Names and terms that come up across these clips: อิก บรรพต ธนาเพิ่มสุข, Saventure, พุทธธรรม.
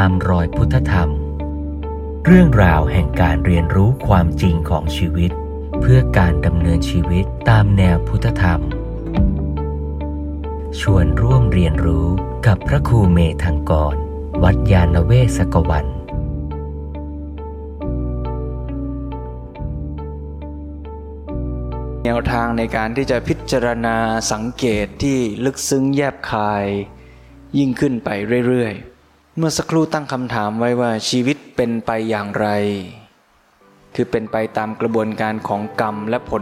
ตามรอยพุทธธรรมเรื่องราวแห่งการเรียนรู้ความจริงของชีวิตเพื่อการดำเนินชีวิตตามแนวพุทธธรรมชวนร่วมเรียนรู้กับพระครูเมธังกรวัดญาณเวศกวันแนวทางในการที่จะพิจารณาสังเกตที่ลึกซึ้งแยบคายยิ่งขึ้นไปเรื่อยๆเมื่อสักครู่ตั้งคำถามไว้ว่าชีวิตเป็นไปอย่างไรคือเป็นไปตามกระบวนการของกรรมและผ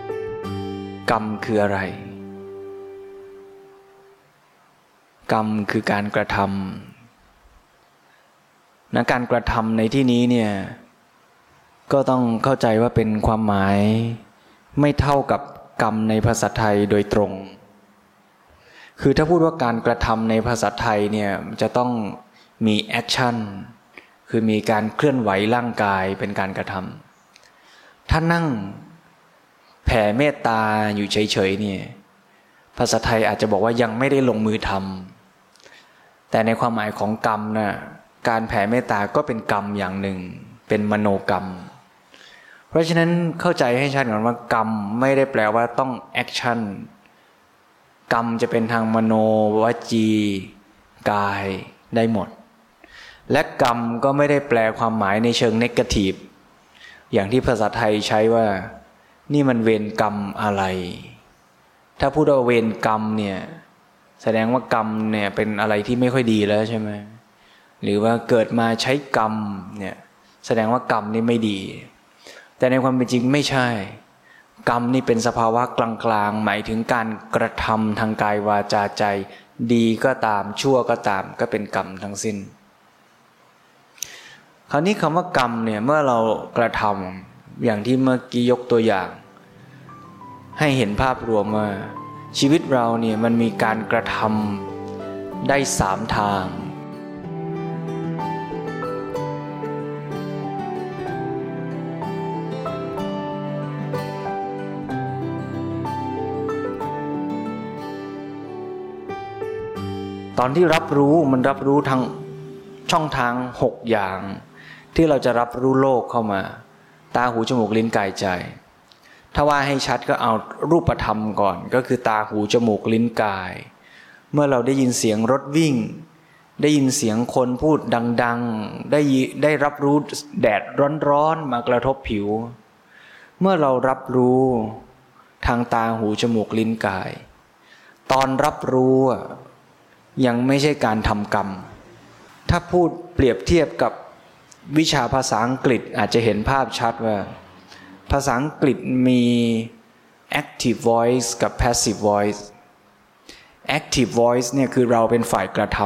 ลของกรรมกรรมคืออะไรกรรมคือการกระทำนะการกระทำในที่นี้เนี่ยก็ต้องเข้าใจว่าเป็นความหมายไม่เท่ากับกรรมในภาษาไทยโดยตรงคือถ้าพูดว่าการกระทำในภาษาไทยเนี่ยจะต้องมีแอคชั่นคือมีการเคลื่อนไหวร่างกายเป็นการกระทำถ้านั่งแผ่เมตตาอยู่เฉยๆเนี่ยภาษาไทยอาจจะบอกว่ายังไม่ได้ลงมือทำแต่ในความหมายของกรรมน่ะการแผ่เมตตาก็เป็นกรรมอย่างหนึ่งเป็นมโนกรรมเพราะฉะนั้นเข้าใจให้ชัดก่อนว่ากรรมไม่ได้แปลว่าต้องแอคชั่นกรรมจะเป็นทางมโนวจีกายได้หมดและกรรมก็ไม่ได้แปลความหมายในเชิงเนกาทีฟอย่างที่ภาษาไทยใช้ว่านี่มันเวรกรรมอะไรถ้าพูดว่าเวรกรรมเนี่ยแสดงว่ากรรมเนี่ยเป็นอะไรที่ไม่ค่อยดีแล้วใช่ไหมหรือว่าเกิดมาใช้กรรมเนี่ยแสดงว่ากรรมนี่ไม่ดีแต่ในความเป็นจริงไม่ใช่กรรมนี่เป็นสภาวะกลางๆหมายถึงการกระทำทางกายวาจาใจดีก็ตามชั่วก็ตามก็เป็นกรรมทั้งสิ้นคราวนี้คำว่ากรรมเนี่ยเมื่อเรากระทำอย่างที่เมื่อกี้ยกตัวอย่างให้เห็นภาพรวมว่าชีวิตเราเนี่ยมันมีการกระทำได้สามทางตอนที่รับรู้มันรับรู้ทางช่องทาง6อย่างที่เราจะรับรู้โลกเข้ามาตาหูจมูกลิ้นกายใจถ้าว่าให้ชัดก็เอารูปธรรมก่อนก็คือตาหูจมูกลิ้นกายเมื่อเราได้ยินเสียงรถวิ่งได้ยินเสียงคนพูดดังๆได้รับรู้แดดร้อนๆมากระทบผิวเมื่อเรารับรู้ทางตาหูจมูกลิ้นกายตอนรับรู้ยังไม่ใช่การทำกรรมถ้าพูดเปรียบเทียบกับวิชาภาษาอังกฤษอาจจะเห็นภาพชัดว่าภาษาอังกฤษมี active voice กับ passive voice active voice เนี่ยคือเราเป็นฝ่ายกระท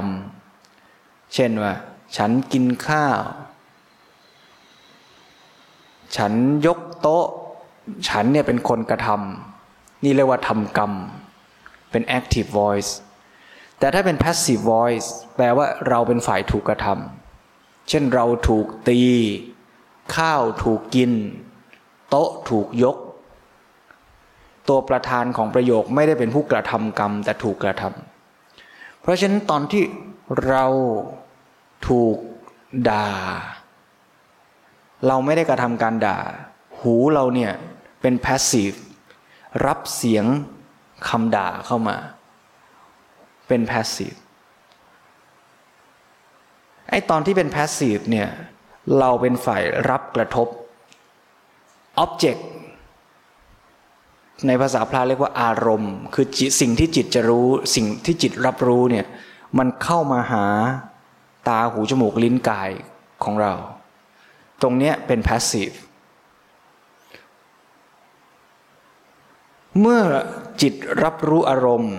ำเช่นว่าฉันกินข้าวฉันยกโต๊ะฉันเนี่ยเป็นคนกระทำนี่เรียกว่าทำกรรมเป็น active voiceแต่ถ้าเป็น passive voice แปลว่าเราเป็นฝ่ายถูกกระทำเช่นเราถูกตีข้าวถูกกินโต๊ะถูกยกตัวประธานของประโยคไม่ได้เป็นผู้กระทำกรรมแต่ถูกกระทำเพราะฉะนั้นตอนที่เราถูกด่าเราไม่ได้กระทำการด่าหูเราเนี่ยเป็น passive รับเสียงคำด่าเข้ามาเป็นแพสซีฟไอ้ตอนที่เป็นแพสซีฟเนี่ยเราเป็นฝ่ายรับกระทบอ็อบเจกต์ในภาษาพระเรียกว่าอารมณ์คือสิ่งที่จิตจะรู้สิ่งที่จิตรับรู้เนี่ยมันเข้ามาหาตาหูจมูกลิ้นกายของเราตรงเนี้ยเป็นแพสซีฟเมื่อจิตรับรู้อารมณ์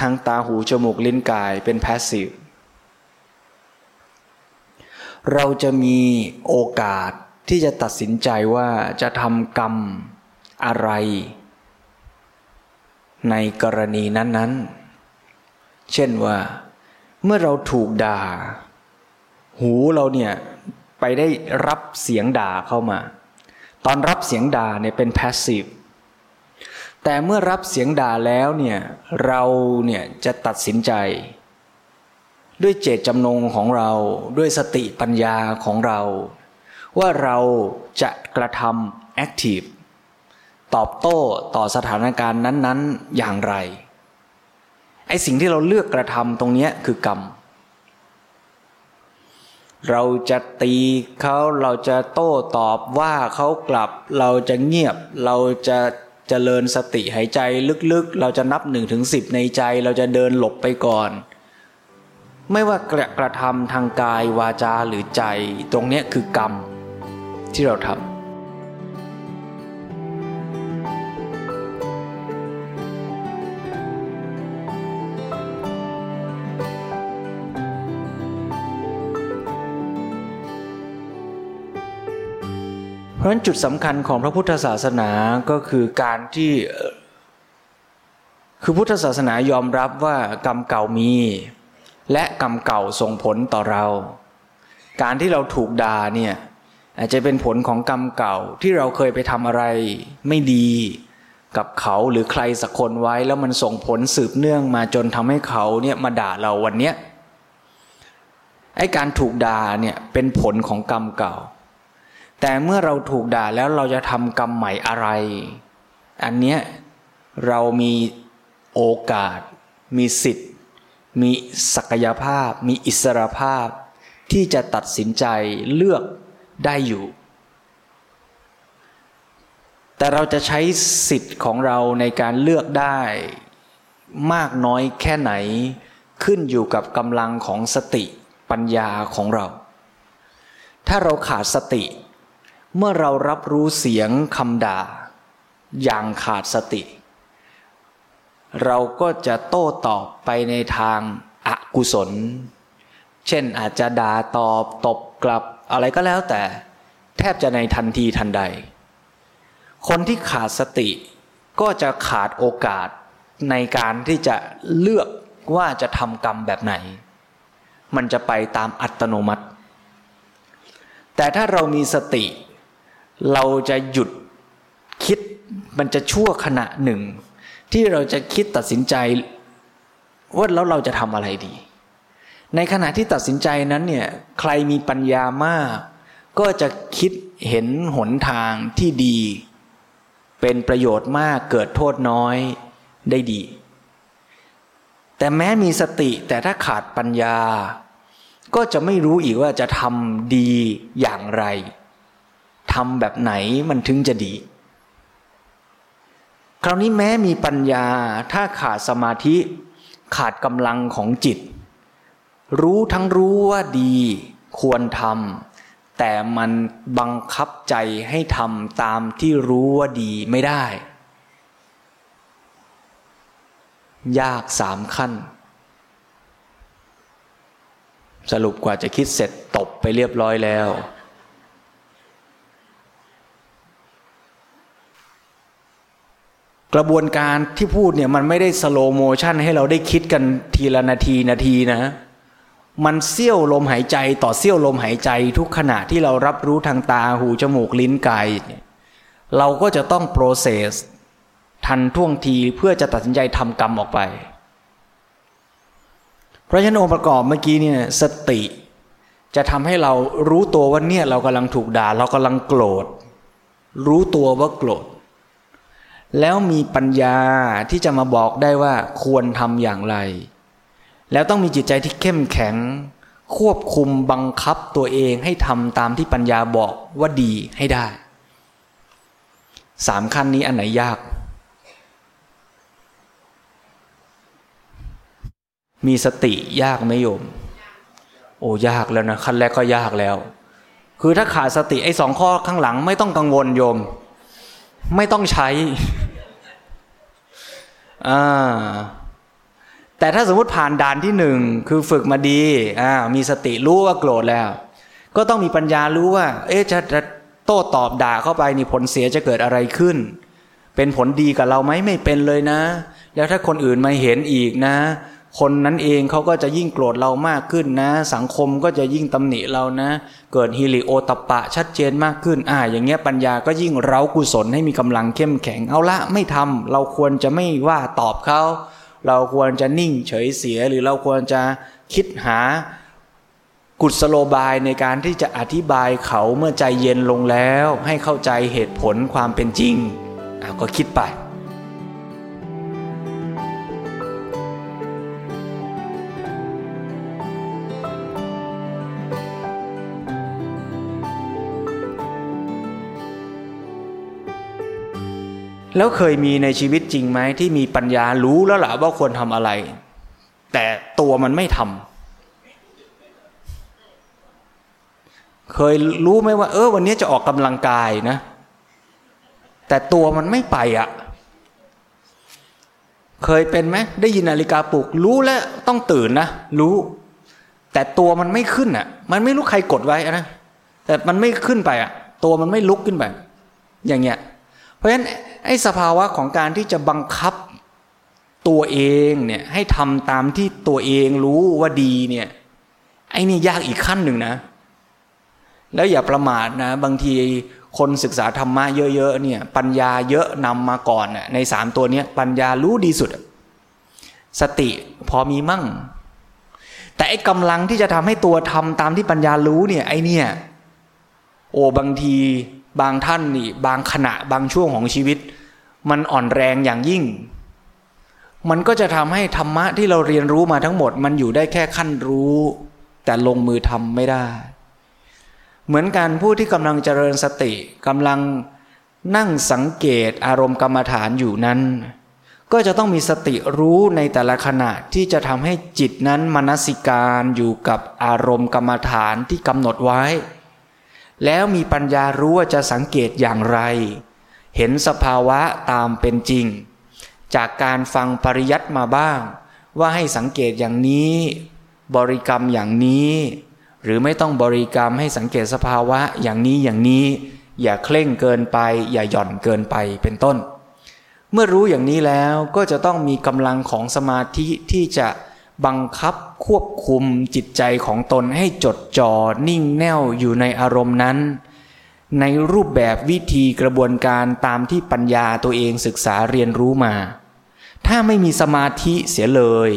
ทางตาหูจมูกลิ้นกายเป็นแพสซีฟเราจะมีโอกาสที่จะตัดสินใจว่าจะทำกรรมอะไรในกรณีนั้นๆเช่นว่า เมื่อเราถูกด่าหูเราเนี่ยไปได้รับเสียงด่าเข้ามาตอนรับเสียงด่าเนี่ยเป็น passive แต่เมื่อรับเสียงด่าแล้วเนี่ยเราเนี่ยจะตัดสินใจด้วยเจตจำนงของเราด้วยสติปัญญาของเราว่าเราจะกระทำ active ตอบโต้ต่อสถานการณ์นั้นๆอย่างไรไอ้สิ่งที่เราเลือกกระทำตรงนี้คือกรรมเราจะตีเขาเราจะโต้ตอบว่าเขากลับเราจะเงียบเราจะเจริญสติหายใจลึกๆเราจะนับ 1-10 ในใจเราจะเดินหลบไปก่อนไม่ว่ากระทำทางกายวาจาหรือใจตรงนี้คือกรรมที่เราทำเพราะฉะนั้นจุดสำคัญของพระพุทธศาสนาก็คือการที่คือพุทธศาสนายอมรับว่ากรรมเก่ามีและกรรมเก่าส่งผลต่อเราการที่เราถูกด่าเนี่ยอาจจะเป็นผลของกรรมเก่าที่เราเคยไปทำอะไรไม่ดีกับเขาหรือใครสักคนไว้แล้วมันส่งผลสืบเนื่องมาจนทำให้เขาเนี่ยมาด่าเราวันเนี้ยไอ้การถูกด่าเนี่ยเป็นผลของกรรมเก่าแต่เมื่อเราถูกด่าแล้วเราจะทำกรรมใหม่อะไรอันเนี้ยเรามีโอกาสมีสิทธิ์มีศักยภาพมีอิสรภาพที่จะตัดสินใจเลือกได้อยู่แต่เราจะใช้สิทธิ์ของเราในการเลือกได้มากน้อยแค่ไหนขึ้นอยู่กับกำลังของสติปัญญาของเราถ้าเราขาดสติเมื่อเรารับรู้เสียงคำด่าอย่างขาดสติเราก็จะโต้ตอบไปในทางอกุศลเช่นอาจจะด่าตอบตบกลับอะไรก็แล้วแต่แทบจะในทันทีทันใดคนที่ขาดสติก็จะขาดโอกาสในการที่จะเลือกว่าจะทำกรรมแบบไหนมันจะไปตามอัตโนมัติแต่ถ้าเรามีสติเราจะหยุดคิดมันจะชั่วขณะหนึ่งที่เราจะคิดตัดสินใจว่าแล้วเราจะทำอะไรดีในขณะที่ตัดสินใจนั้นเนี่ยใครมีปัญญามากก็จะคิดเห็นหนทางที่ดีเป็นประโยชน์มากเกิดโทษน้อยได้ดีแต่แม้มีสติแต่ถ้าขาดปัญญาก็จะไม่รู้อีกว่าจะทำดีอย่างไรทำแบบไหนมันถึงจะดีคราวนี้แม้มีปัญญาถ้าขาดสมาธิขาดกำลังของจิตรู้ทั้งรู้ว่าดีควรทำแต่มันบังคับใจให้ทำตามที่รู้ว่าดีไม่ได้ยาก3 ขั้นสรุปกว่าจะคิดเสร็จตบไปเรียบร้อยแล้วกระบวนการที่พูดเนี่ยมันไม่ได้สโลโมชันให้เราได้คิดกันทีละนาทีนะมันเสี้ยวลมหายใจต่อเสี้ยวลมหายใจทุกขณะที่เรารับรู้ทางตาหูจมูกลิ้นกายเราก็จะต้องโปรเซสทันท่วงทีเพื่อจะตัดสินใจทำกรรมออกไปเพราะฉะนั้นองค์ประกอบเมื่อกี้เนี่ยสติจะทำให้เรารู้ตัวว่าเนี่ยเรากำลังถูกด่าเรากำลังโกรธรู้ตัวว่าโกรธแล้วมีปัญญาที่จะมาบอกได้ว่าควรทำอย่างไรแล้วต้องมีจิตใจที่เข้มแข็งควบคุมบังคับตัวเองให้ทำตามที่ปัญญาบอกว่าดีให้ได้3 ขั้นนี้อันไหนยากมีสติยากไหมโยมโอ้ยากแล้วนะขั้นแรกก็ยากแล้วคือถ้าขาดสติไอ้2 ข้อข้างหลังไม่ต้องกังวลโยมไม่ต้องใช้แต่ถ้าสมมุติผ่านด่านที่1คือฝึกมาดีมีสติรู้ว่าโกรธแล้วก็ต้องมีปัญญารู้ว่าจะโต้ตอบด่าเข้าไปนี่ผลเสียจะเกิดอะไรขึ้นเป็นผลดีกับเราไหมไม่เป็นเลยนะแล้วถ้าคนอื่นมาเห็นอีกนะ คนนั้นเองเขาก็จะยิ่งโกรธเรามากขึ้นนะสังคมก็จะยิ่งตำหนิเรานะเกิดฮิริโอตัปปะชัดเจนมากขึ้นอย่างเงี้ยปัญญาก็ยิ่งเร้ากุศลให้มีกำลังเข้มแข็งเอาละไม่ทำเราควรจะไม่ว่าตอบเขาเราควรจะนิ่งเฉยเสียหรือเราควรจะคิดหากุศโลบายในการที่จะอธิบายเขาเมื่อใจเย็นลงแล้วให้เข้าใจเหตุผลความเป็นจริงก็คิดไปแล้วเคยมีในชีวิตจริงไหมที่มีปัญญารู้แล้วล่ะว่าควรทำอะไรแต่ตัวมันไม่ทำเคยรู้ไหมว่าวันนี้จะออกกำลังกายนะแต่ตัวมันไม่ไปเคยเป็นไหมได้ยินนาฬิกาปลุกรู้แล้วต้องตื่นนะรู้แต่ตัวมันไม่ขึ้นมันไม่รู้ใครกดไว้นะแต่มันไม่ขึ้นไปตัวมันไม่ลุกขึ้นไปอย่างเงี้ยเพราะฉะนั้นไอ้สภาวะของการที่จะบังคับตัวเองเนี่ยให้ทำตามที่ตัวเองรู้ว่าดีเนี่ยไอ้นี่ยากอีกขั้นหนึ่งนะแล้วอย่าประมาทนะบางทีคนศึกษาธรรมะเยอะๆเนี่ยปัญญาเยอะนำมาก่อนใน3ตัวนี้ปัญญารู้ดีสุดสติพอมีมั่งแต่ไอ้กำลังที่จะทำให้ตัวทำตามที่ปัญญารู้เนี่ยไอ้เนี่ยบางทีบางท่านนี่บางขณะบางช่วงของชีวิตมันอ่อนแรงอย่างยิ่งมันก็จะทำให้ธรรมะที่เราเรียนรู้มาทั้งหมดมันอยู่ได้แค่ขั้นรู้แต่ลงมือทำไม่ได้เหมือนกันผู้ที่กำลังเจริญสติกำลังนั่งสังเกตอารมณ์กรรมฐานอยู่นั้นก็จะต้องมีสติรู้ในแต่ละขณะที่จะทำให้จิตนั้นมนสิการอยู่กับอารมณ์กรรมฐานที่กำหนดไว้แล้วมีปัญญารู้ว่าจะสังเกตอย่างไรเห็นสภาวะตามเป็นจริงจากการฟังปริยัติมาบ้างว่าให้สังเกตอย่างนี้บริกรรมอย่างนี้หรือไม่ต้องบริกรรมให้สังเกตสภาวะอย่างนี้อย่างนี้อย่าเคร่งเกินไปอย่าหย่อนเกินไปเป็นต้นเมื่อรู้อย่างนี้แล้วก็จะต้องมีกำลังของสมาธิที่จะบังคับควบคุมจิตใจของตนให้จดจ่อนิ่งแน่วอยู่ในอารมณ์นั้นในรูปแบบวิธีกระบวนการตามที่ปัญญาตัวเองศึกษาเรียนรู้มาถ้าไม่มีสมาธิเสียเลย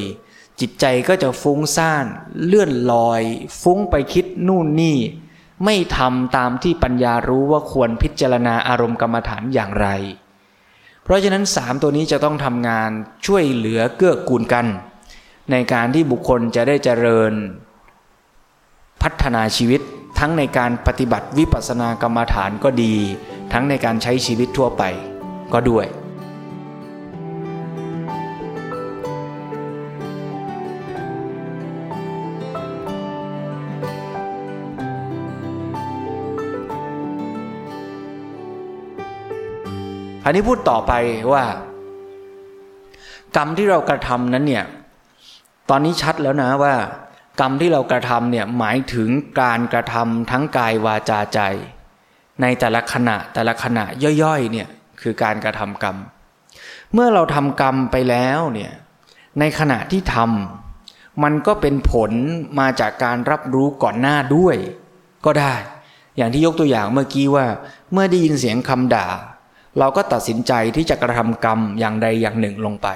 จิตใจก็จะฟุ้งซ่านเลื่อนลอยฟุ้งไปคิดนู่นนี่ไม่ทำตามที่ปัญญารู้ว่าควรพิจารณาอารมณ์กรรมฐานอย่างไรเพราะฉะนั้น3ตัวนี้จะต้องทำงานช่วยเหลือเกื้อกูลกันในการที่บุคคลจะได้เจริญพัฒนาชีวิตทั้งในการปฏิบัติวิปัสสนากรรมฐานก็ดีทั้งในการใช้ชีวิตทั่วไปก็ด้วยอันนี้พูดต่อไปว่ากรรมที่เรากระทำนั้นเนี่ยตอนนี้ชัดแล้วนะว่ากรรมที่เรากระทำเนี่ยหมายถึงการกระทำทั้งกายวาจาใจในแต่ละขณะย่อยๆเนี่ยคือการกระทำกรรมเมื่อเราทำกรรมไปแล้วเนี่ยในขณะที่ทำมันก็เป็นผลมาจากการรับรู้ก่อนหน้าด้วยก็ได้อย่างที่ยกตัวอย่างเมื่อกี้ว่าเมื่อได้ยินเสียงคำด่าเราก็ตัดสินใจที่จะกระทำกรรมอย่างใดอย่างหนึ่งลงไป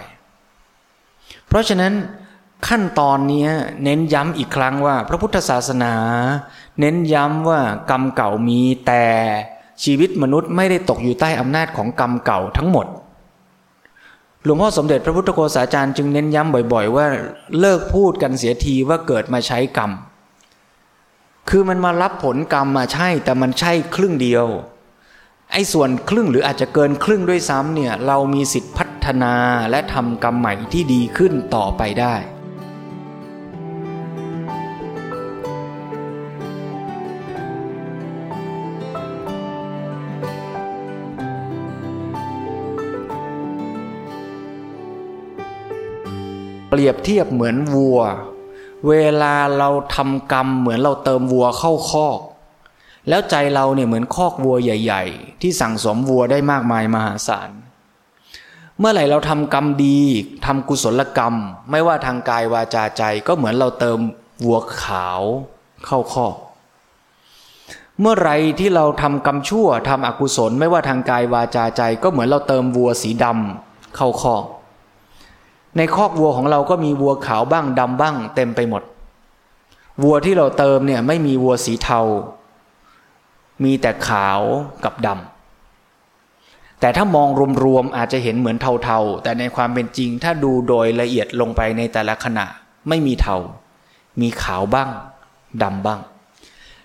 เพราะฉะนั้นขั้นตอนนี้เน้นย้ำอีกครั้งว่าพระพุทธศาสนาเน้นย้ำว่ากรรมเก่ามีแต่ชีวิตมนุษย์ไม่ได้ตกอยู่ใต้อำนาจของกรรมเก่าทั้งหมดหลวงพ่อสมเด็จพระพุทธโฆษาจารย์จึงเน้นย้ำบ่อยๆว่าเลิกพูดกันเสียทีว่าเกิดมาใช้กรรมคือมันมารับผลกรรมมาใช่แต่มันใช่ครึ่งเดียวไอ้ส่วนครึ่งหรืออาจจะเกินครึ่งด้วยซ้ำเนี่ยเรามีสิทธิ์พัฒนาและทำกรรมใหม่ที่ดีขึ้นต่อไปได้เปรียบเทียบเหมือนวัวเวลาเราทำกรรมเหมือนเราเติมวัวเข้าคอกแล้วใจเราเนี่ยเหมือนคอกวัวใหญ่ๆที่สั่งสมวัวได้มากมายมหาศาล เมื่อไหร่เราทำกรรมดีทำกุศลกรรมไม่ว่าทางกายวาจาใจก็เหมือนเราเติมวัวขาวเข้าคอกเมื่อไรที่เราทำกรรมชั่วทำอกุศลไม่ว่าทางกายวาจาใจก็เหมือนเราเติมวัวสีดำเข้าคอกในคอกวัวของเราก็มีวัวขาวบ้างดำบ้างเต็มไปหมดวัวที่เราเติมเนี่ยไม่มีวัวสีเทามีแต่ขาวกับดำแต่ถ้ามองรวมๆอาจจะเห็นเหมือนเทาๆแต่ในความเป็นจริงถ้าดูโดยละเอียดลงไปในแต่ละขณะไม่มีเทามีขาวบ้างดำบ้าง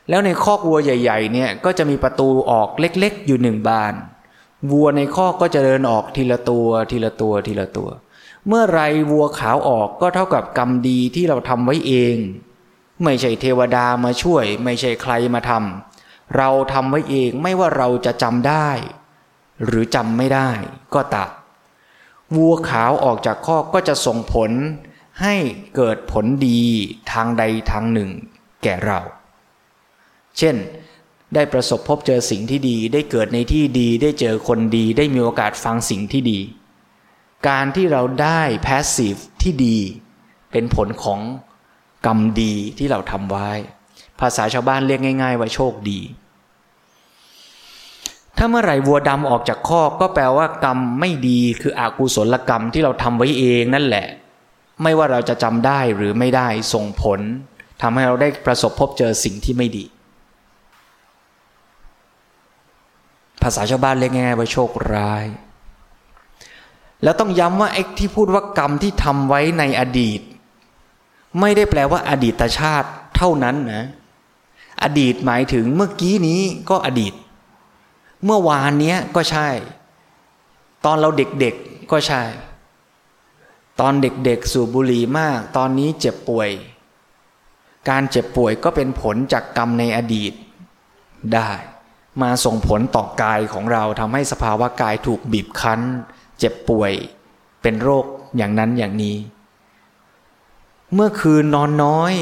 แล้วในคอกวัวใหญ่ๆเนี่ยก็จะมีประตูออกเล็กๆอยู่หนึ่งบานวัวในคอกก็จะเดินออกทีละตัวทีละตัวทีละตัวเมื่อไรวัวขาวออกก็เท่ากับกรรมดีที่เราทำไว้เองไม่ใช่เทวดามาช่วยไม่ใช่ใครมาทำเราทำไว้เองไม่ว่าเราจะจำได้หรือจำไม่ได้ก็ตามวัวขาวออกจากคอกก็จะส่งผลให้เกิดผลดีทางใดทางหนึ่งแก่เราเช่นได้ประสบพบเจอสิ่งที่ดีได้เกิดในที่ดีได้เจอคนดีได้มีโอกาสฟังสิ่งที่ดีการที่เราได้แพสซีฟที่ดีเป็นผลของกรรมดีที่เราทำไว้ภาษาชาวบ้านเรียกง่ายๆว่าโชคดีถ้าเมื่อไหร่วัวดำออกจากคอกก็แปลว่ากรรมไม่ดีคืออกุศลกรรมที่เราทำไว้เองนั่นแหละไม่ว่าเราจะจำได้หรือไม่ได้ส่งผลทำให้เราได้ประสบพบเจอสิ่งที่ไม่ดีภาษาชาวบ้านเรียกง่ายๆว่าโชคร้ายแล้วต้องย้ำว่าไอ้ที่พูดว่ากรรมที่ทำไว้ในอดีตไม่ได้แปลว่าอดีตชาติเท่านั้นนะอดีตหมายถึงเมื่อกี้นี้ก็อดีตเมื่อวานเนี้ยก็ใช่ตอนเราเด็กๆก็ใช่ตอนเด็กๆสูบบุหรี่มากตอนนี้เจ็บป่วยการเจ็บป่วยก็เป็นผลจากกรรมในอดีตได้มาส่งผลต่อกายของเราทำให้สภาวะกายถูกบีบคั้นเจ็บป่วยเป็นโรคอย่างนั้นอย่างนี้เมื่อคืนนอนน้อย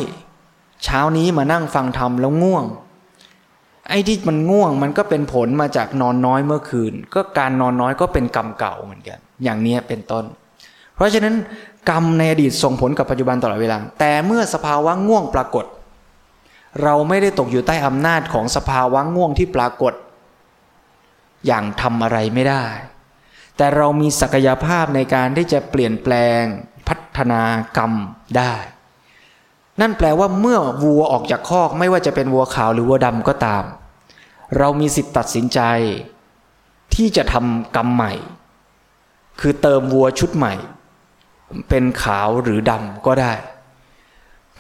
เช้านี้มานั่งฟังธรรมแล้วง่วงไอ้ที่มันง่วงมันก็เป็นผลมาจากนอนน้อยเมื่อคืนก็การนอนน้อยก็เป็นกรรมเก่าเหมือนกันอย่างนี้เป็นต้นเพราะฉะนั้นกรรมในอดีตส่งผลกับปัจจุบันตลอดเวลาแต่เมื่อสภาวะง่วงปรากฏเราไม่ได้ตกอยู่ใต้อำนาจของสภาวะง่วงที่ปรากฏอย่างทำอะไรไม่ได้แต่เรามีศักยภาพในการที่จะเปลี่ยนแปลงพัฒนากรรมได้นั่นแปลว่าเมื่อวัวออกจากคอกไม่ว่าจะเป็นวัวขาวหรือวัวดำก็ตามเรามีสิทธิ์ตัดสินใจที่จะทำกรรมใหม่คือเติมวัวชุดใหม่เป็นขาวหรือดำก็ได้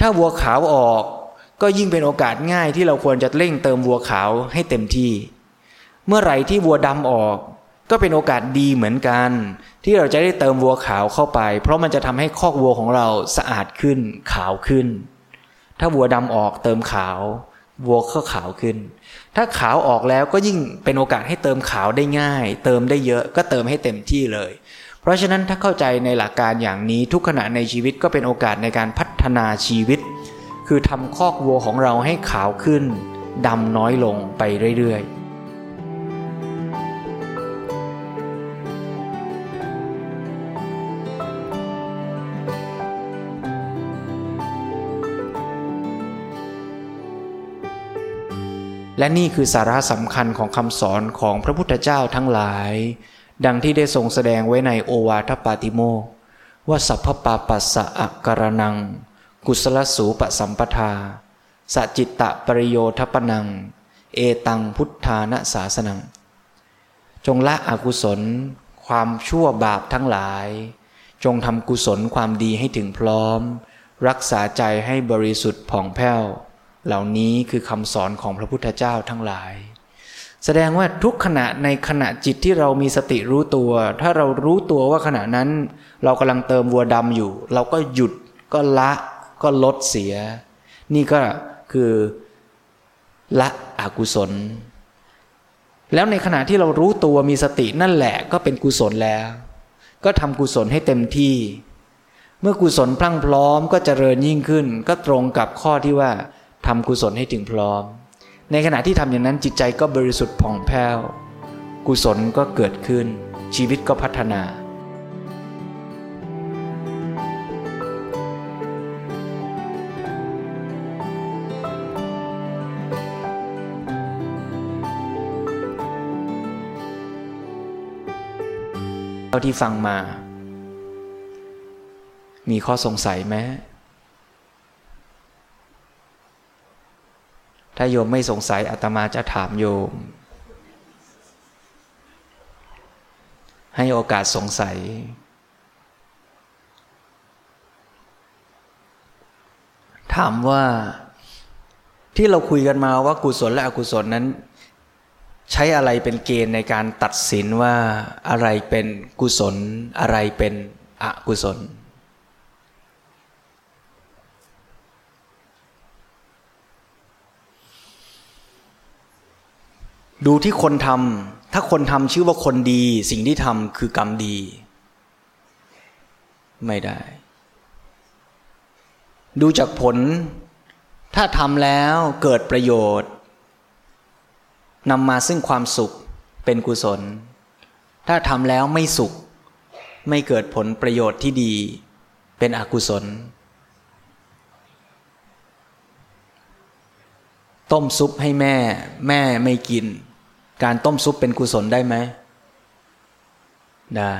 ถ้าวัวขาวออกก็ยิ่งเป็นโอกาสง่ายที่เราควรจะเร่งเติมวัวขาวให้เต็มที่เมื่อไหร่ที่วัวดำออกก็เป็นโอกาสดีเหมือนกันที่เราจะได้เติมวัวขาวเข้าไปเพราะมันจะทำให้คอกวัวของเราสะอาดขึ้นขาวขึ้นถ้าวัวดำออกเติมขาววัวก็ขาวขึ้นถ้าขาวออกแล้วก็ยิ่งเป็นโอกาสให้เติมขาวได้ง่ายเติมได้เยอะก็เติมให้เต็มที่เลยเพราะฉะนั้นถ้าเข้าใจในหลักการอย่างนี้ทุกขณะในชีวิตก็เป็นโอกาสในการพัฒนาชีวิตคือทำคอกวัวของเราให้ขาวขึ้นดำน้อยลงไปเรื่อยๆและนี่คือสาระสำคัญของคำสอนของพระพุทธเจ้าทั้งหลายดังที่ได้ทรงแสดงไว้ในโอวาทปาติโมกข์ว่าสัพพปาปัสสะอักการนังกุศลสูปสัมปทาสจิตตะปริโยทปนังเอตังพุทธานะสาสนังจงละอกุศลความชั่วบาปทั้งหลายจงทำกุศลความดีให้ถึงพร้อมรักษาใจให้บริสุทธิ์ผ่องแผ้วเหล่านี้คือคำสอนของพระพุทธเจ้าทั้งหลายแสดงว่าทุกขณะในขณะจิตที่เรามีสติรู้ตัวถ้าเรารู้ตัวว่าขณะนั้นเรากำลังเติมวัวดำอยู่เราก็หยุดก็ละก็ลดเสียนี่ก็คือละอกุศลแล้วในขณะที่เรารู้ตัวมีสตินั่นแหละก็เป็นกุศลแล้วก็ทำกุศลให้เต็มที่เมื่อกุศลพรั่งพร้อมก็เจริญยิ่งขึ้นก็ตรงกับข้อที่ว่าทำกุศลให้ถึงพร้อมในขณะที่ทำอย่างนั้นจิตใจก็บริสุทธิ์ผ่องแผ้วกุศลก็เกิดขึ้นชีวิตก็พัฒนา เท่าที่ฟังมามีข้อสงสัยไหมถ้าโยมไม่สงสัยอาตมาจะถามโยมให้โอกาสสงสัยถามว่าที่เราคุยกันมาว่ากุศลและอกุศลนั้นใช้อะไรเป็นเกณฑ์ในการตัดสินว่าอะไรเป็นกุศลอะไรเป็นอกุศลดูที่คนทำถ้าคนทำชื่อว่าคนดีสิ่งที่ทำคือกรรมดีไม่ได้ดูจากผลถ้าทำแล้วเกิดประโยชน์นำมาซึ่งความสุขเป็นกุศลถ้าทำแล้วไม่สุขไม่เกิดผลประโยชน์ที่ดีเป็นอกุศลต้มซุปให้แม่ไม่กินการต้มซุปเป็นกุศลได้ไหมได้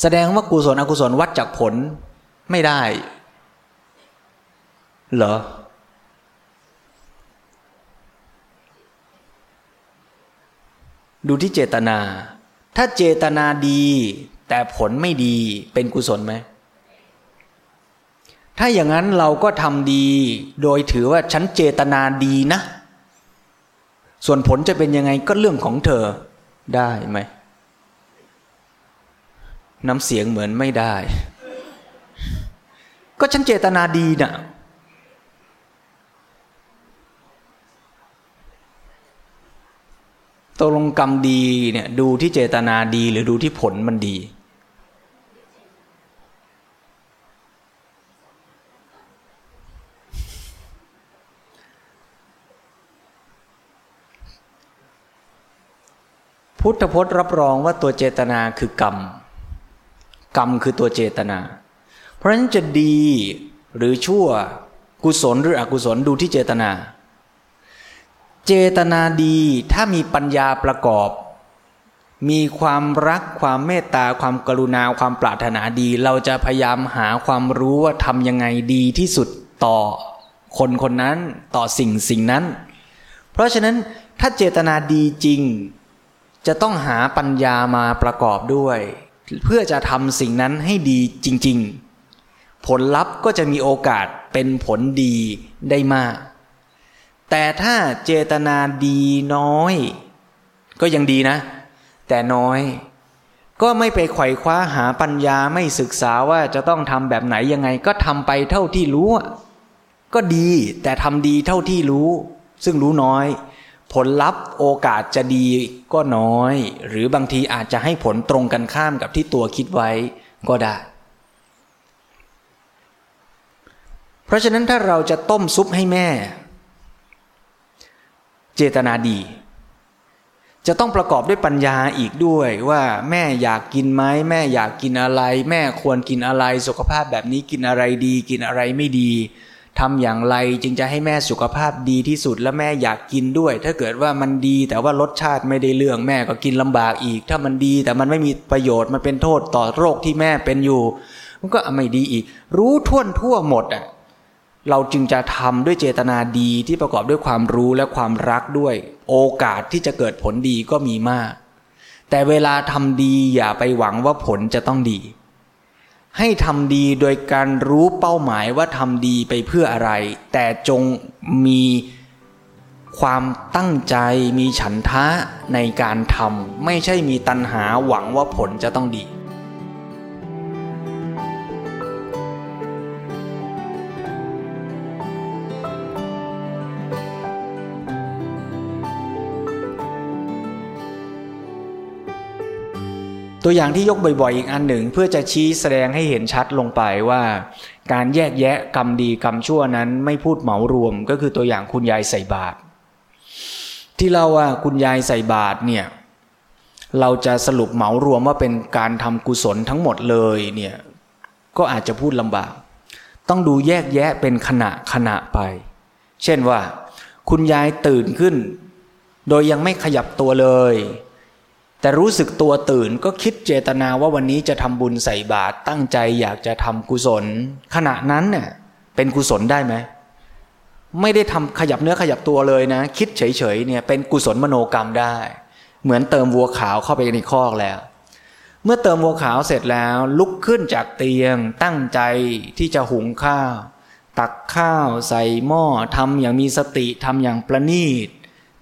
แสดงว่ากุศลอกุศลวัดจากผลไม่ได้เหรอดูที่เจตนาถ้าเจตนาดีแต่ผลไม่ดีเป็นกุศลไหมถ้าอย่างนั้นเราก็ทำดีโดยถือว่าฉันเจตนาดีนะส่วนผลจะเป็นยังไงก็เรื่องของเธอได้ไหมน้ำเสียงเหมือนไม่ได้ก็ฉันเจตนาดีนะตกลงกรรมดีเนี่ยดูที่เจตนาดีหรือดูที่ผลมันดีพุทธพจน์รับรองว่าตัวเจตนาคือกรรมกรรมคือตัวเจตนาเพราะฉะนั้นจะดีหรือชั่วกุศลหรืออกุศลดูที่เจตนาเจตนาดีถ้ามีปัญญาประกอบมีความรักความเมตตาความกรุณาความปรารถนาดีเราจะพยายามหาความรู้ว่าทำยังไงดีที่สุดต่อคนคนนั้นต่อสิ่งนั้นเพราะฉะนั้นถ้าเจตนาดีจริงจะต้องหาปัญญามาประกอบด้วยเพื่อจะทำสิ่งนั้นให้ดีจริงๆผลลัพธ์ก็จะมีโอกาสเป็นผลดีได้มากแต่ถ้าเจตนาดีน้อยก็ยังดีนะแต่น้อยก็ไม่ไปไขว่คว้าหาปัญญาไม่ศึกษาว่าจะต้องทำแบบไหนยังไงก็ทำไปเท่าที่รู้ก็ดีแต่ทำดีเท่าที่รู้ซึ่งรู้น้อยผลลัพธ์โอกาสจะดีก็น้อยหรือบางทีอาจจะให้ผลตรงกันข้ามกับที่ตัวคิดไว้ก็ได้เพราะฉะนั้นถ้าเราจะต้มซุปให้แม่เจตนาดีจะต้องประกอบด้วยปัญญาอีกด้วยว่าแม่อยากกินไหมแม่อยากกินอะไรแม่ควรกินอะไรสุขภาพแบบนี้กินอะไรดีกินอะไรไม่ดีทำอย่างไรจึงจะให้แม่สุขภาพดีที่สุดและแม่อยากกินด้วยถ้าเกิดว่ามันดีแต่ว่ารสชาติไม่ได้เรื่องแม่ก็กินลำบากอีกถ้ามันดีแต่มันไม่มีประโยชน์มันเป็นโทษต่อโรคที่แม่เป็นอยู่มันก็ไม่ดีอีกรู้ทั่วหมดอ่ะเราจึงจะทำด้วยเจตนาดีที่ประกอบด้วยความรู้และความรักด้วยโอกาสที่จะเกิดผลดีก็มีมากแต่เวลาทำดีอย่าไปหวังว่าผลจะต้องดีให้ทำดีโดยการรู้เป้าหมายว่าทำดีไปเพื่ออะไรแต่จงมีความตั้งใจมีฉันทะในการทำไม่ใช่มีตัณหาหวังว่าผลจะต้องดีตัวอย่างที่ยกบ่อยๆอีกอันหนึ่งเพื่อจะชี้แสดงให้เห็นชัดลงไปว่าการแยกแยะกรรมดีกรรมชั่วนั้นไม่พูดเหมารวมก็คือตัวอย่างคุณยายใส่บาตรที่เราว่าคุณยายใส่บาตรเนี่ยเราจะสรุปเหมารวมว่าเป็นการทำกุศลทั้งหมดเลยเนี่ยก็อาจจะพูดลำบากต้องดูแยกแยะเป็นขณะไปเช่นว่าคุณยายตื่นขึ้นโดยยังไม่ขยับตัวเลย แต่รู้สึกตัวตื่นก็คิดเจตนาว่าวันนี้จะทำบุญใส่บาตรตั้งใจอยากจะทำกุศลขณะนั้นเนี่ยเป็นกุศลได้ไหมไม่ได้ทำขยับเนื้อขยับตัวเลยนะคิดเฉยๆเนี่ยเป็นกุศลมโนกรรมได้เหมือนเติมวัวขาวเข้าไปในคอกแล้วเมื่อเติมวัวขาวเสร็จแล้วลุกขึ้นจากเตียงตั้งใจที่จะหุงข้าวตักข้าวใส่หม้อทำอย่างมีสติทำอย่างประณีต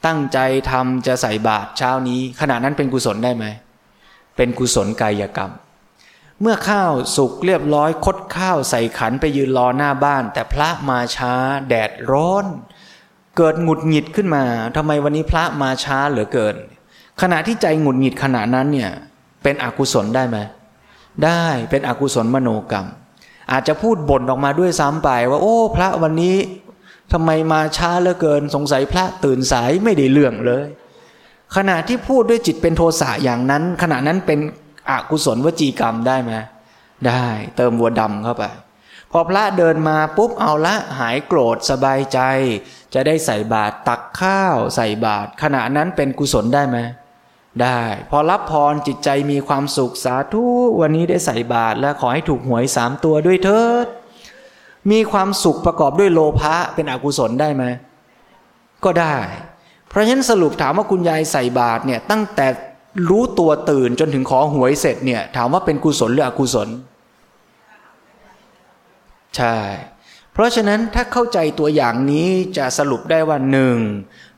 ตั้งใจทำจะใส่บาตรเช้านี้ขณะนั้นเป็นกุศลได้ไหมเป็นกุศลกายกรรมเมื่อข้าวสุกเรียบร้อยคดข้าวใส่ขันไปยืนรอหน้าบ้านแต่พระมาช้าแดดร้อนเกิดหงุดหงิดขึ้นมาทำไมวันนี้พระมาช้าเหลือเกินขณะที่ใจหงุดหงิดขณะนั้นเนี่ยเป็นอกุศลได้ไหมได้เป็นอกุศลมโนกรรมอาจจะพูดบ่นออกมาด้วยซ้ำไปว่าโอ้พระวันนี้ทำไมมาช้าเหลือเกินสงสัยพระตื่นสายไม่ได้เรื่องเลยขณะที่พูดด้วยจิตเป็นโทสะอย่างนั้นขณะนั้นเป็นอกุศลวจีกรรมได้ไหมได้เติมวัวดำเข้าไปพอพระเดินมาปุ๊บเอาละหายโกรธสบายใจจะได้ใส่บาตรตักข้าวใส่บาตรขณะนั้นเป็นกุศลได้ไหมได้พอรับพรจิตใจมีความสุขสาธุวันนี้ได้ใส่บาตรและขอให้ถูกหวย3ตัวด้วยเถิดมีความสุขประกอบด้วยโลภะเป็นอกุศลได้ไหมก็ได้เพราะฉะนั้นสรุปถามว่าคุณยายใส่บาตรเนี่ยตั้งแต่รู้ตัวตื่นจนถึงขอหวยเสร็จเนี่ยถามว่าเป็นกุศลหรืออกุศลใช่เพราะฉะนั้นถ้าเข้าใจตัวอย่างนี้จะสรุปได้ว่าหนึ่ง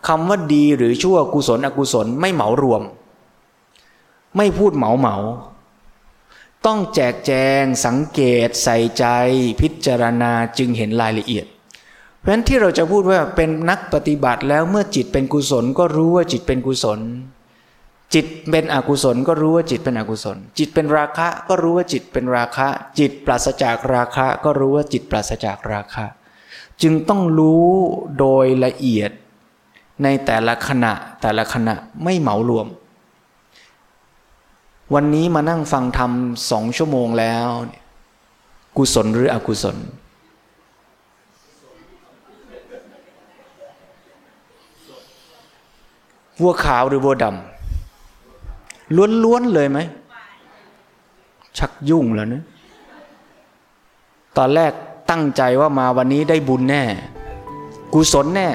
คำว่าดีหรือชั่วกุศลอกุศลไม่เหมารวมไม่พูดเหมาต้องแจกแจงสังเกตใส่ใจพิจารณาจึงเห็นรายละเอียดเพราะฉะนั้นที่เราจะพูดว่าเป็นนักปฏิบัติแล้วเมื่อจิตเป็นกุศลก็รู้ว่าจิตเป็นกุศลจิตเป็นอกุศลก็รู้ว่าจิตเป็นอกุศลจิตเป็นราคะก็รู้ว่าจิตเป็นราคะจิตปราศจากราคะก็รู้ว่าจิตปราศจากราคะจึงต้องรู้โดยละเอียดในแต่ละขณะไม่เหมารวมวันนี้มานั่งฟังธรรม2ชั่วโมงแล้วกุศลหรืออกุศลวัวขาวหรือวัวดำล้วนๆเลยไหมชักยุ่งแล้วนะตอนแรกตั้งใจว่ามาวันนี้ได้บุญแน่กุศลแน่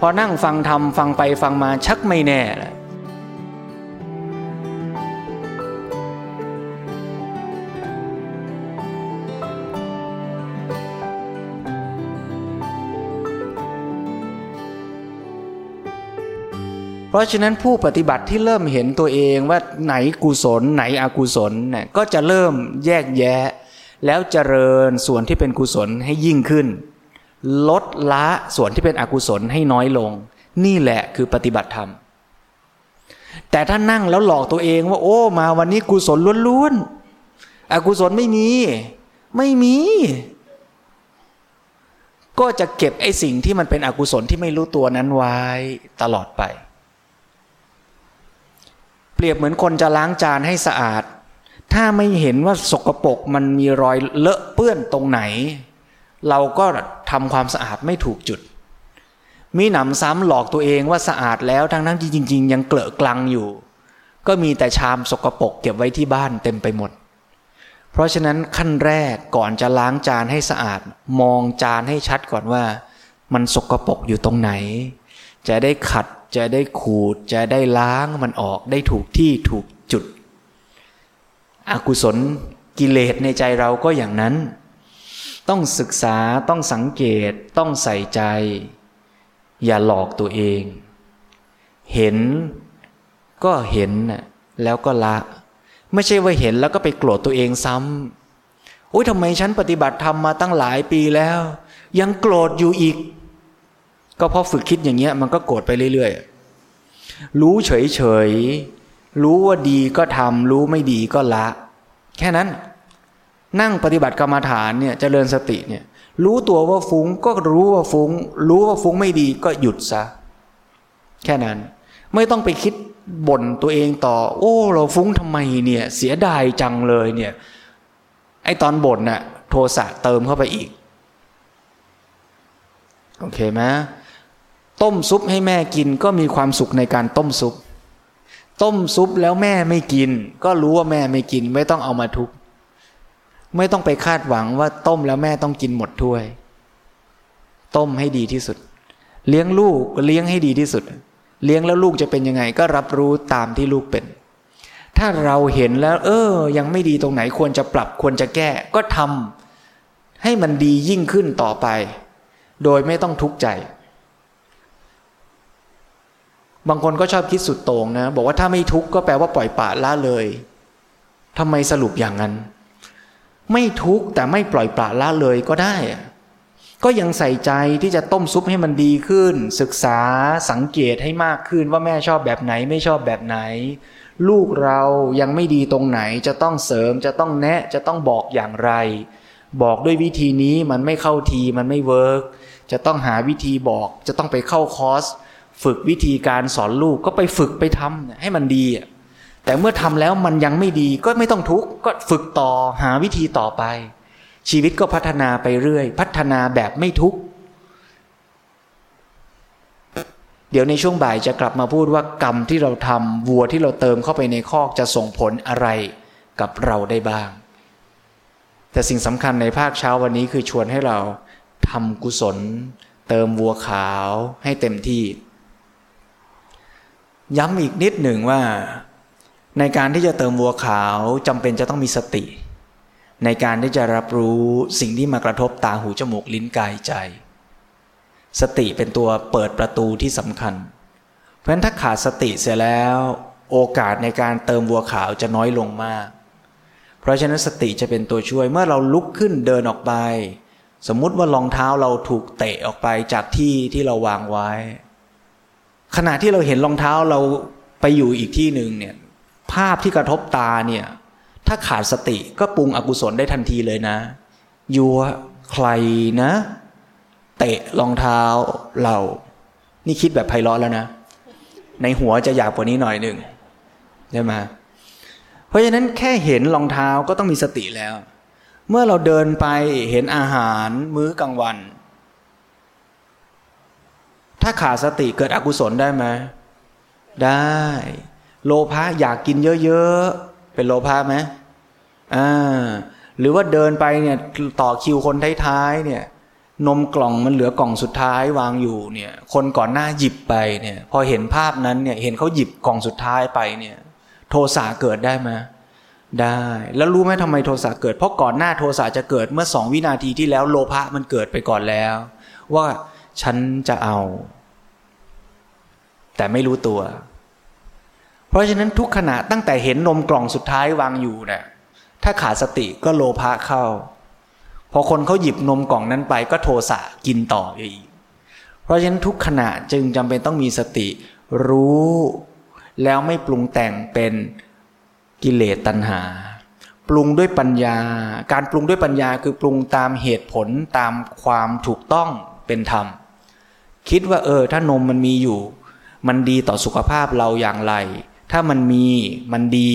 พอนั่งฟังธรรมฟังไปฟังมาชักไม่แน่แล้วเพราะฉะนั้นผู้ปฏิบัติที่เริ่มเห็นตัวเองว่าไหนกุศลไหนอกุศลเนี่ยก็จะเริ่มแยกแยะแล้วเจริญส่วนที่เป็นกุศลให้ยิ่งขึ้นลดละส่วนที่เป็นอกุศลให้น้อยลงนี่แหละคือปฏิบัติธรรมแต่ถ้านั่งแล้วหลอกตัวเองว่าโอ้มาวันนี้กุศลล้วนๆอกุศลไม่มีก็จะเก็บไอ้สิ่งที่มันเป็นอกุศลที่ไม่รู้ตัวนั้นไว้ตลอดไปเปรียบเหมือนคนจะล้างจานให้สะอาดถ้าไม่เห็นว่าสกปรกมันมีรอยเลอะเปื้อนตรงไหนเราก็ทำความสะอาดไม่ถูกจุดมีหนำซ้ำหลอกตัวเองว่าสะอาดแล้วทั้งที่จริงๆยังเกลอะกลังอยู่ก็มีแต่ชามสกปรกเก็บไว้ที่บ้านเต็มไปหมดเพราะฉะนั้นขั้นแรกก่อนจะล้างจานให้สะอาดมองจานให้ชัดก่อนว่ามันสกปรกอยู่ตรงไหนจะได้ขัดจะได้ขูดจะได้ล้างมันออกได้ถูกที่ถูกจุดอกุศลกิเลสในใจเราก็อย่างนั้นต้องศึกษาต้องสังเกตต้องใส่ใจอย่าหลอกตัวเองเห็นก็เห็นแล้วก็ละไม่ใช่ว่าเห็นแล้วก็ไปโกรธตัวเองซ้ำอุ๊ยทำไมฉันปฏิบัติธรรมมาตั้งหลายปีแล้วยังโกรธอยู่อีกก็พอฝึกคิดอย่างเงี้ยมันก็โกรธไปเรื่อยๆรู้เฉยๆรู้ว่าดีก็ทำรู้ไม่ดีก็ละแค่นั้นนั่งปฏิบัติกรรมฐานเนี่ยเจริญสติเนี่ยรู้ตัวว่าฟุ้งก็รู้ว่าฟุ้งรู้ว่าฟุ้งไม่ดีก็หยุดซะแค่นั้นไม่ต้องไปคิดบ่นตัวเองต่อโอ้เราฟุ้งทำไมเนี่ยเสียดายจังเลยเนี่ยไอ้ตอนบ่นน่ะโทสะเติมเข้าไปอีกโอเคไหมต้มซุปให้แม่กินก็มีความสุขในการต้มซุป ต้มซุปแล้วแม่ไม่กินก็รู้ว่าแม่ไม่กินไม่ต้องเอามาทุกข์ไม่ต้องไปคาดหวังว่าต้มแล้วแม่ต้องกินหมดถ้วยต้มให้ดีที่สุดเลี้ยงลูกเลี้ยงให้ดีที่สุดเลี้ยงแล้วลูกจะเป็นยังไงก็รับรู้ตามที่ลูกเป็นถ้าเราเห็นแล้วยังไม่ดีตรงไหนควรจะปรับควรจะแก้ก็ทำให้มันดียิ่งขึ้นต่อไปโดยไม่ต้องทุกข์ใจบางคนก็ชอบคิดสุดโต่งนะบอกว่าถ้าไม่ทุกข์ก็แปลว่าปล่อยปละละเลยทำไมสรุปอย่างนั้นไม่ทุกข์แต่ไม่ปล่อยปละละเลยก็ได้ก็ยังใส่ใจที่จะต้มซุปให้มันดีขึ้นศึกษาสังเกตให้มากขึ้นว่าแม่ชอบแบบไหนไม่ชอบแบบไหนลูกเรายังไม่ดีตรงไหนจะต้องเสริมจะต้องแนะจะต้องบอกอย่างไรบอกด้วยวิธีนี้มันไม่เข้าทีมันไม่เวิร์กจะต้องหาวิธีบอกจะต้องไปเข้าคอร์สฝึกวิธีการสอนลูกก็ไปฝึกไปทำให้มันดีแต่เมื่อทำแล้วมันยังไม่ดีก็ไม่ต้องทุกข์ก็ฝึกต่อหาวิธีต่อไปชีวิตก็พัฒนาไปเรื่อยพัฒนาแบบไม่ทุกข์เดี๋ยวในช่วงบ่ายจะกลับมาพูดว่ากรรมที่เราทำวัวที่เราเติมเข้าไปในคอกจะส่งผลอะไรกับเราได้บ้างแต่สิ่งสำคัญในภาคเช้าวันนี้คือชวนให้เราทำกุศลเติมวัวขาวให้เต็มที่ย้ำอีกนิดหนึ่งว่าในการที่จะเติมวัวขาวจำเป็นจะต้องมีสติในการที่จะรับรู้สิ่งที่มากระทบตาหูจมูกลิ้นกายใจสติเป็นตัวเปิดประตูที่สำคัญเพราะฉะนั้นถ้าขาดสติเสียแล้วโอกาสในการเติมวัวขาวจะน้อยลงมากเพราะฉะนั้นสติจะเป็นตัวช่วยเมื่อเราลุกขึ้นเดินออกไปสมมุติว่ารองเท้าเราถูกเตะออกไปจากที่ที่เราวางไว้ขณะที่เราเห็นรองเท้าเราไปอยู่อีกที่หนึ่งเนี่ยภาพที่กระทบตาเนี่ยถ้าขาดสติก็ปรุงอกุศลได้ทันทีเลยนะยัวใครนะเตะรองเท้าเรานี่คิดแบบไพเราะแล้วนะในหัวจะหยาบกว่านี้หน่อยหนึ่งใช่ไหมเพราะฉะนั้นแค่เห็นรองเท้าก็ต้องมีสติแล้วเมื่อเราเดินไปเห็นอาหารมื้อกลางวันถ้าขาดสติเกิดอกุศลได้ไหมได้โลภะอยากกินเยอะๆเป็นโลภะไหมหรือว่าเดินไปเนี่ยต่อคิวคนท้ายๆเนี่ยนมกล่องมันเหลือกล่องสุดท้ายวางอยู่เนี่ยคนก่อนหน้าหยิบไปเนี่ยพอเห็นภาพนั้นเนี่ยเห็นเขาหยิบกล่องสุดท้ายไปเนี่ยโทสะเกิดได้ไหมได้แล้วรู้ไหมทำไมโทสะเกิดเพราะก่อนหน้าโทสะจะเกิดเมื่อ2วินาทีที่แล้วโลภะมันเกิดไปก่อนแล้วว่าฉันจะเอาแต่ไม่รู้ตัวเพราะฉะนั้นทุกขณะตั้งแต่เห็นนมกล่องสุดท้ายวางอยู่เนี่ยถ้าขาดสติก็โลภะเข้าพอคนเขาหยิบนมกล่องนั้นไปก็โทสะกินต่ออีกเพราะฉะนั้นทุกขณะจึงจำเป็นต้องมีสติรู้แล้วไม่ปรุงแต่งเป็นกิเลสตัณหาปรุงด้วยปัญญาการปรุงด้วยปัญญาคือปรุงตามเหตุผลตามความถูกต้องเป็นธรรมคิดว่าถ้านมมันมีอยู่มันดีต่อสุขภาพเราอย่างไรถ้ามันมีมันดี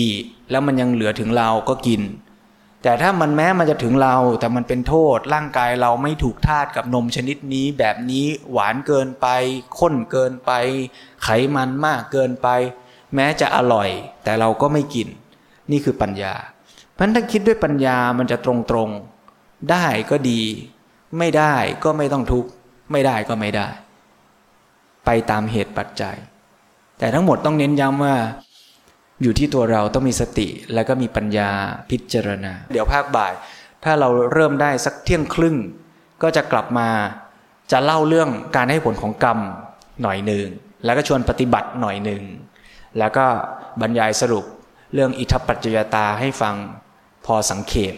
แล้วมันยังเหลือถึงเราก็กินแต่ถ้ามันแม้มันจะถึงเราแต่มันเป็นโทษร่างกายเราไม่ถูกธาตุกับนมชนิดนี้แบบนี้หวานเกินไปข้นเกินไปไขมันมากเกินไปแม้จะอร่อยแต่เราก็ไม่กินนี่คือปัญญาเพราะฉะนั้นถ้าคิดด้วยปัญญามันจะตรงๆได้ก็ดีไม่ได้ก็ไม่ต้องทุกข์ไม่ได้ก็ไม่ได้ไปตามเหตุปัจจัยแต่ทั้งหมดต้องเน้นย้ำว่าอยู่ที่ตัวเราต้องมีสติแล้วก็มีปัญญาพิจารณาเดี๋ยวภาคบ่ายถ้าเราเริ่มได้สักเที่ยงครึ่งก็จะกลับมาจะเล่าเรื่องการให้ผลของกรรมหน่อยหนึ่งแล้วก็ชวนปฏิบัติหน่อยหนึ่งแล้วก็บรรยายสรุปเรื่องอิทัปปัจจยตาให้ฟังพอสังเขป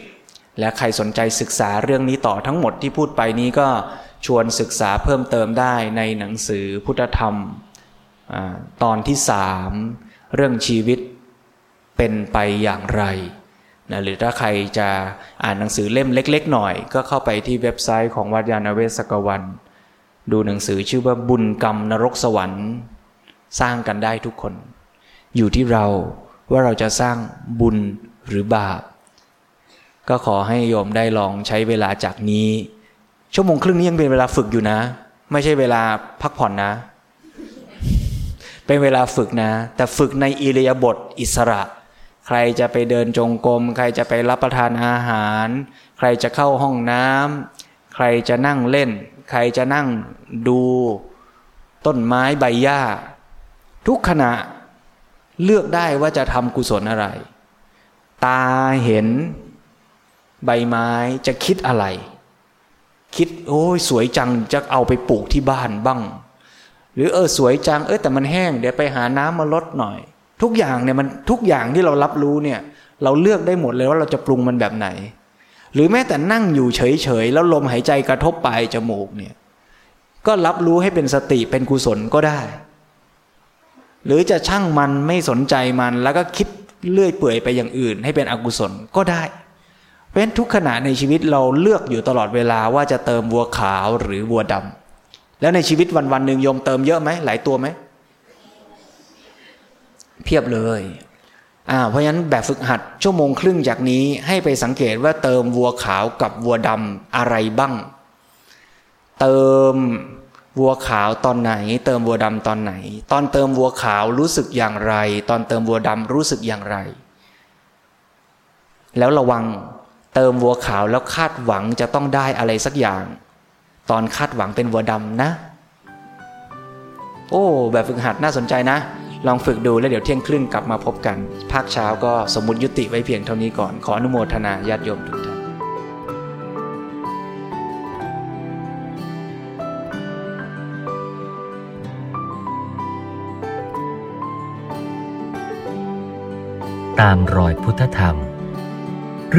และใครสนใจศึกษาเรื่องนี้ต่อทั้งหมดที่พูดไปนี้ก็ชวนศึกษาเพิ่มเติมได้ในหนังสือพุทธธรรมตอนที่3เรื่องชีวิตเป็นไปอย่างไรนะหรือถ้าใครจะอ่านหนังสือเล่มเล็กๆหน่อยก็เข้าไปที่เว็บไซต์ของวัดยานเวศกวันดูหนังสือชื่อว่าบุญกรรมนรกสวรรค์สร้างกันได้ทุกคนอยู่ที่เราว่าเราจะสร้างบุญหรือบาปก็ขอให้โยมได้ลองใช้เวลาจากนี้ชั่วโมงครึ่งนี้ยังเป็นเวลาฝึกอยู่นะไม่ใช่เวลาพักผ่อนนะ เป็นเวลาฝึกนะแต่ฝึกในอิริยาบถอิสระใครจะไปเดินจงกรมใครจะไปรับประทานอาหารใครจะเข้าห้องน้ำใครจะนั่งเล่นใครจะนั่งดูต้นไม้ใบหญ้าทุกขณะเลือกได้ว่าจะทำกุศลอะไรตาเห็นใบไม้จะคิดอะไรคิดโอ้ยสวยจังจะเอาไปปลูกที่บ้านบ้างหรือสวยจังแต่มันแห้งเดี๋ยวไปหาน้ำมาลดหน่อยทุกอย่างเนี่ยมันทุกอย่างที่เรารับรู้เนี่ยเราเลือกได้หมดเลยว่าเราจะปรุงมันแบบไหนหรือแม้แต่นั่งอยู่เฉยๆแล้วลมหายใจกระทบปลายจมูกเนี่ยก็รับรู้ให้เป็นสติเป็นกุศลก็ได้หรือจะช่างมันไม่สนใจมันแล้วก็คิดเลื่อยเปื่อยไปอย่างอื่นให้เป็นอกุศลก็ได้เพราะฉะนั้นทุกขณะในชีวิตเราเลือกอยู่ตลอดเวลาว่าจะเติมบัวขาวหรือบัวดำแล้วในชีวิตวันๆหนึ่งโยมเติมเยอะไหมหลายตัวไหมเพียบเลยเพราะฉะนั้นแบบฝึกหัดชั่วโมงครึ่งจากนี้ให้ไปสังเกตว่าเติมวัวขาวกับวัวดำอะไรบ้างเติมวัวขาวตอนไหนเติมวัวดำตอนไหนตอนเติมวัวขาวรู้สึกอย่างไรตอนเติมวัวดำรู้สึกอย่างไรแล้วระวังเติมวัวขาวแล้วคาดหวังจะต้องได้อะไรสักอย่างตอนคาดหวังเป็นวัวดำนะแบบฝึกหัดน่าสนใจนะลองฝึกดูแล้วเดี๋ยวเที่ยงครึ่งกลับมาพบกันภาคเช้าก็สมมุติยุติไว้เพียงเท่านี้ก่อนขออนุโมทนาญาติโยมทุกท่านตามรอยพุทธธรรมเร